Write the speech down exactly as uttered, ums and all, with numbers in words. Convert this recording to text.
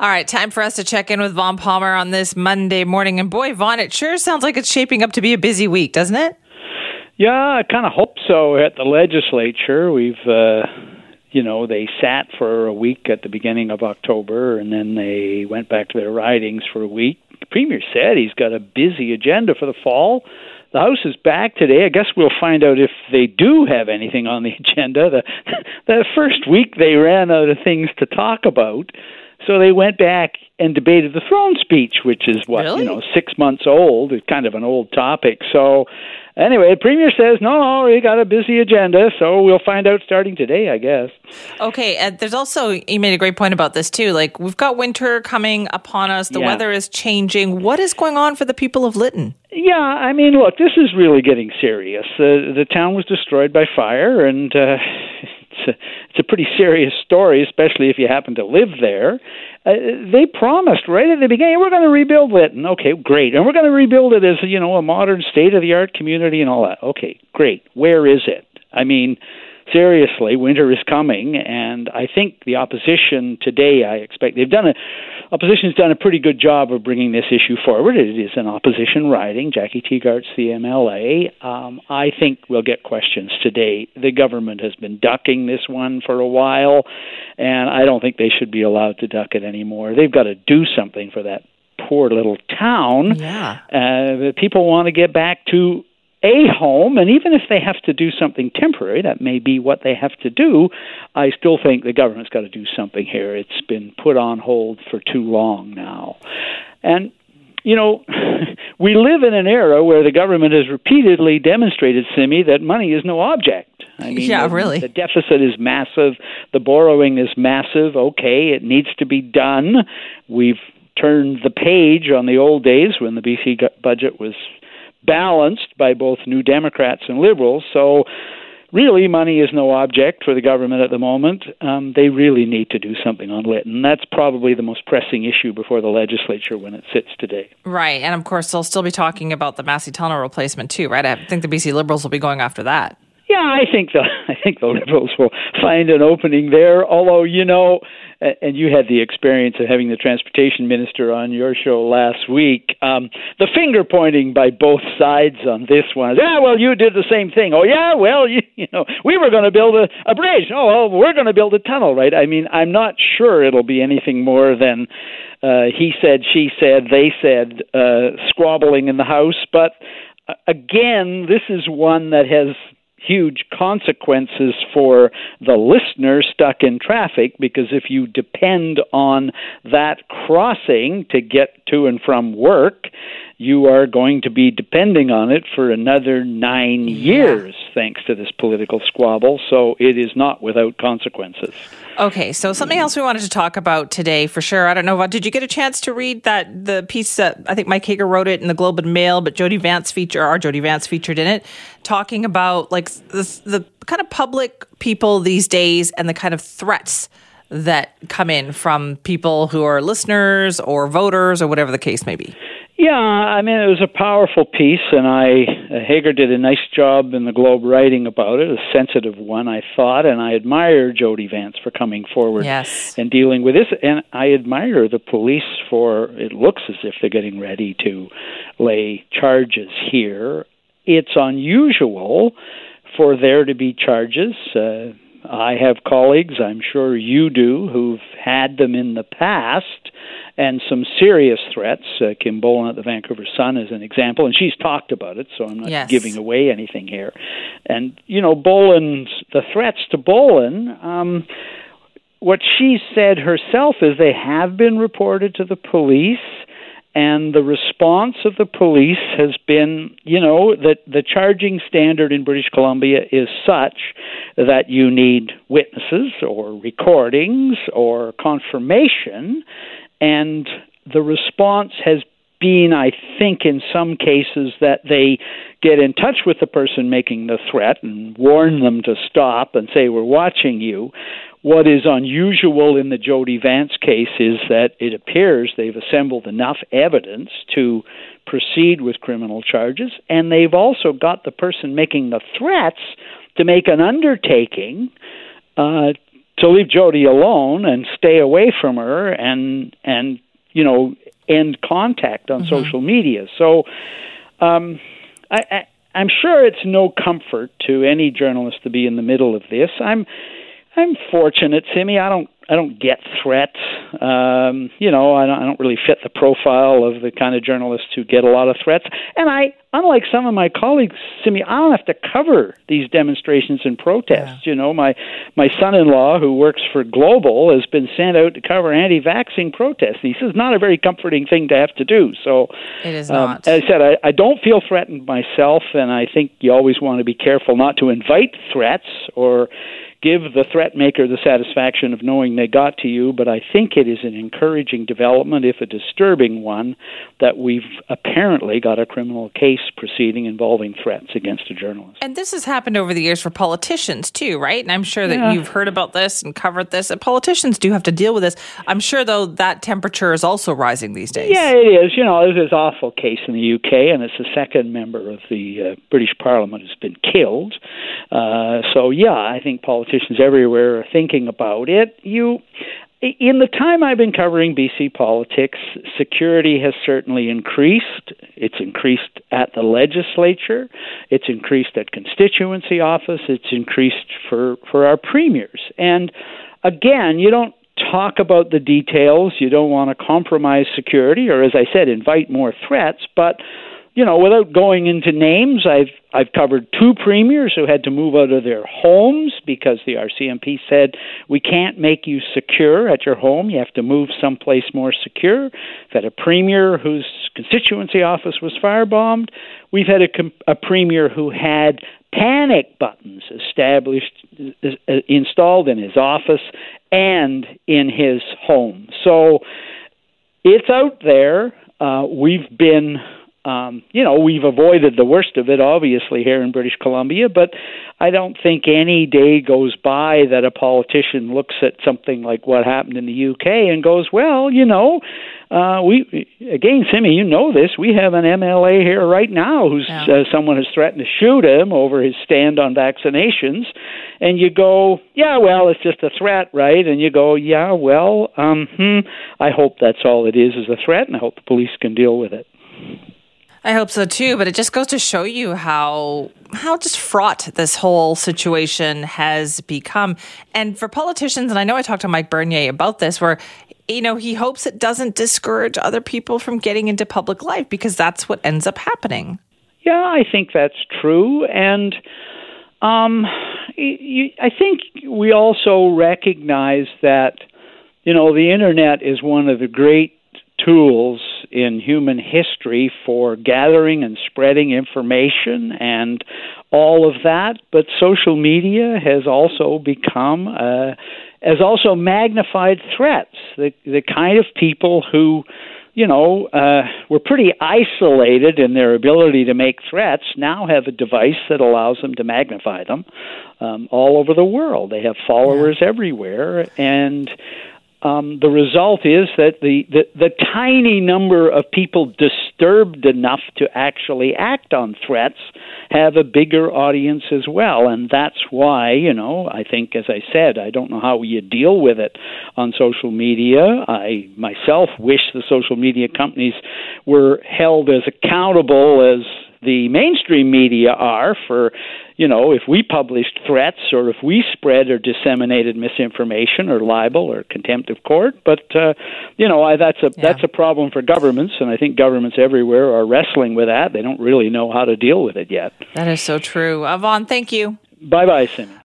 All right, time for us to check in with Von Palmer on this Monday morning. And boy, Von, it sure sounds like it's shaping up to be a busy week, doesn't it? Yeah, I kind of hope so. At the legislature, we've, uh, you know, they sat for a week at the beginning of October, and then they went back to their ridings for a week. The Premier said he's got a busy agenda for the fall. The House is back today. I guess we'll find out if they do have anything on the agenda. The, the first week they ran out of things to talk about, so they went back and debated the throne speech, which is, what, really? you know, six months old. It's kind of an old topic. So anyway, the Premier says, no, no, we got a busy agenda, so we'll find out starting today, I guess. Okay, and there's also, you made a great point about this, too. Like, we've got winter coming upon us. The yeah. weather is changing. What is going on for the people of Lytton? Yeah, I mean, look, this is really getting serious. Uh, the town was destroyed by fire, and uh, it's, a, it's a pretty serious story, especially if you happen to live there. Uh, they promised right at the beginning, we're going to rebuild Lytton. Okay, great. And we're going to rebuild it as, you know, a modern state-of-the-art community and all that. Okay, great. Where is it? I mean, seriously, winter is coming, and I think the opposition today, I expect, they've done a, opposition's done a pretty good job of bringing this issue forward. It is an opposition riding. Jackie Teagart's the M L A. Um, I think we'll get questions today. The government has been ducking this one for a while, and I don't think they should be allowed to duck it anymore. They've got to do something for that poor little town. Yeah. Uh, people want to get back to a home, and even if they have to do something temporary, that may be what they have to do, I still think the government's got to do something here. It's been put on hold for too long now. And, you know, we live in an era where the government has repeatedly demonstrated, Simi, that money is no object. I mean, yeah, the, really. The deficit is massive. The borrowing is massive. Okay, it needs to be done. We've turned the page on the old days when the B C budget was balanced by both New Democrats and Liberals. So really, money is no object for the government at the moment. Um, they really need to do something on Lytton. That's probably the most pressing issue before the legislature when it sits today. Right. And of course, they'll still be talking about the Massey Tunnel replacement too, right? I think the B C Liberals will be going after that. Yeah, I think the I think the Liberals will find an opening there, although, you know, and you had the experience of having the transportation minister on your show last week, um, the finger-pointing by both sides on this one. Yeah, well, you did the same thing. Oh, yeah, well, you, you know, we were going to build a, a bridge. Oh, well, we're going to build a tunnel, right? I mean, I'm not sure it'll be anything more than uh, he said, she said, they said, uh, squabbling in the House. But, uh, again, this is one that has huge consequences for the listener stuck in traffic, because if you depend on that crossing to get to and from work, you are going to be depending on it for another nine years, yeah. thanks to this political squabble. So it is not without consequences. Okay, so something else we wanted to talk about today for sure. I don't know, did you get a chance to read that the piece that I think Mike Hager wrote it in the Globe and Mail, but Jody Vance feature, our Jody Vance featured in it, talking about like the, the kind of public people these days and the kind of threats that come in from people who are listeners or voters or whatever the case may be? Yeah, I mean, it was a powerful piece, and I uh, Hager did a nice job in the Globe writing about it, a sensitive one, I thought, and I admire Jody Vance for coming forward yes. and dealing with this, and I admire the police for, it looks as if they're getting ready to lay charges here. It's unusual for there to be charges. Uh, I have colleagues, I'm sure you do, who've had them in the past, and some serious threats. Uh, Kim Bolan at the Vancouver Sun is an example, and she's talked about it, so I'm not yes. giving away anything here. And, you know, Bolan's, the threats to Bolan, um, what she said herself is they have been reported to the police, and the response of the police has been, you know, that the charging standard in British Columbia is such that you need witnesses or recordings or confirmation. And the response has been, I think, in some cases that they get in touch with the person making the threat and warn them to stop and say, we're watching you. What is unusual in the Jody Vance case is that it appears they've assembled enough evidence to proceed with criminal charges, and they've also got the person making the threats to make an undertaking uh, to leave Jody alone and stay away from her and, and you know, end contact on mm-hmm. social media. So um, I, I, I'm sure it's no comfort to any journalist to be in the middle of this. I'm I'm fortunate, Simi. I don't I don't get threats. Um, you know, I don't, I don't really fit the profile of the kind of journalists who get a lot of threats. And I, unlike some of my colleagues, Simi, I don't have to cover these demonstrations and protests. Yeah. You know, my my son-in-law, who works for Global, has been sent out to cover anti-vaxxing protests. This is not a very comforting thing to have to do. So, it is um, not. As I said, I, I don't feel threatened myself, and I think you always want to be careful not to invite threats or give the threat maker the satisfaction of knowing they got to you, but I think it is an encouraging development, if a disturbing one, that we've apparently got a criminal case proceeding involving threats against a journalist. And this has happened over the years for politicians too, right? And I'm sure that yeah. you've heard about this and covered this, and politicians do have to deal with this. I'm sure, though, that temperature is also rising these days. Yeah, it is. You know, there's this awful case in the U K, and it's the second member of the uh, British Parliament who's been killed. Uh, so, yeah, I think politicians Politicians everywhere are thinking about it. You, in the time I've been covering B C politics, security has certainly increased. It's increased at the legislature. It's increased at constituency office. It's increased for, for our premiers. And again, you don't talk about the details. You don't want to compromise security or, as I said, invite more threats. But you know, without going into names, I've I've covered two premiers who had to move out of their homes because the R C M P said, we can't make you secure at your home. You have to move someplace more secure. We've had a premier whose constituency office was firebombed. We've had a, a premier who had panic buttons established, installed in his office and in his home. So it's out there. Uh, we've been... Um, you know, we've avoided the worst of it, obviously, here in British Columbia, but I don't think any day goes by that a politician looks at something like what happened in the U K and goes, well, you know, uh, we again, Simi, you know this, we have an M L A here right now who's yeah. uh, someone has threatened to shoot him over his stand on vaccinations, and you go, yeah, well, it's just a threat, right? And you go, yeah, well, um, hmm, I hope that's all it is, is a threat, and I hope the police can deal with it. I hope so too, but it just goes to show you how how just fraught this whole situation has become. And for politicians, and I know I talked to Mike Bernier about this, where you know he hopes it doesn't discourage other people from getting into public life because that's what ends up happening. Yeah, I think that's true, and um, you, I think we also recognize that you know the internet is one of the great tools in human history for gathering and spreading information and all of that, but social media has also become, uh, has also magnified threats. The the kind of people who, you know, uh, were pretty isolated in their ability to make threats now have a device that allows them to magnify them um, all over the world. They have followers yeah. everywhere, and Um, the result is that the, the, the tiny number of people disturbed enough to actually act on threats have a bigger audience as well. And that's why, you know, I think, as I said, I don't know how you deal with it on social media. I myself wish the social media companies were held as accountable as the mainstream media are for, you know, if we published threats or if we spread or disseminated misinformation or libel or contempt of court. But, uh, you know, I, that's a yeah. that's a problem for governments, and I think governments everywhere are wrestling with that. They don't really know how to deal with it yet. That is so true. Von, thank you. Bye-bye, Simi.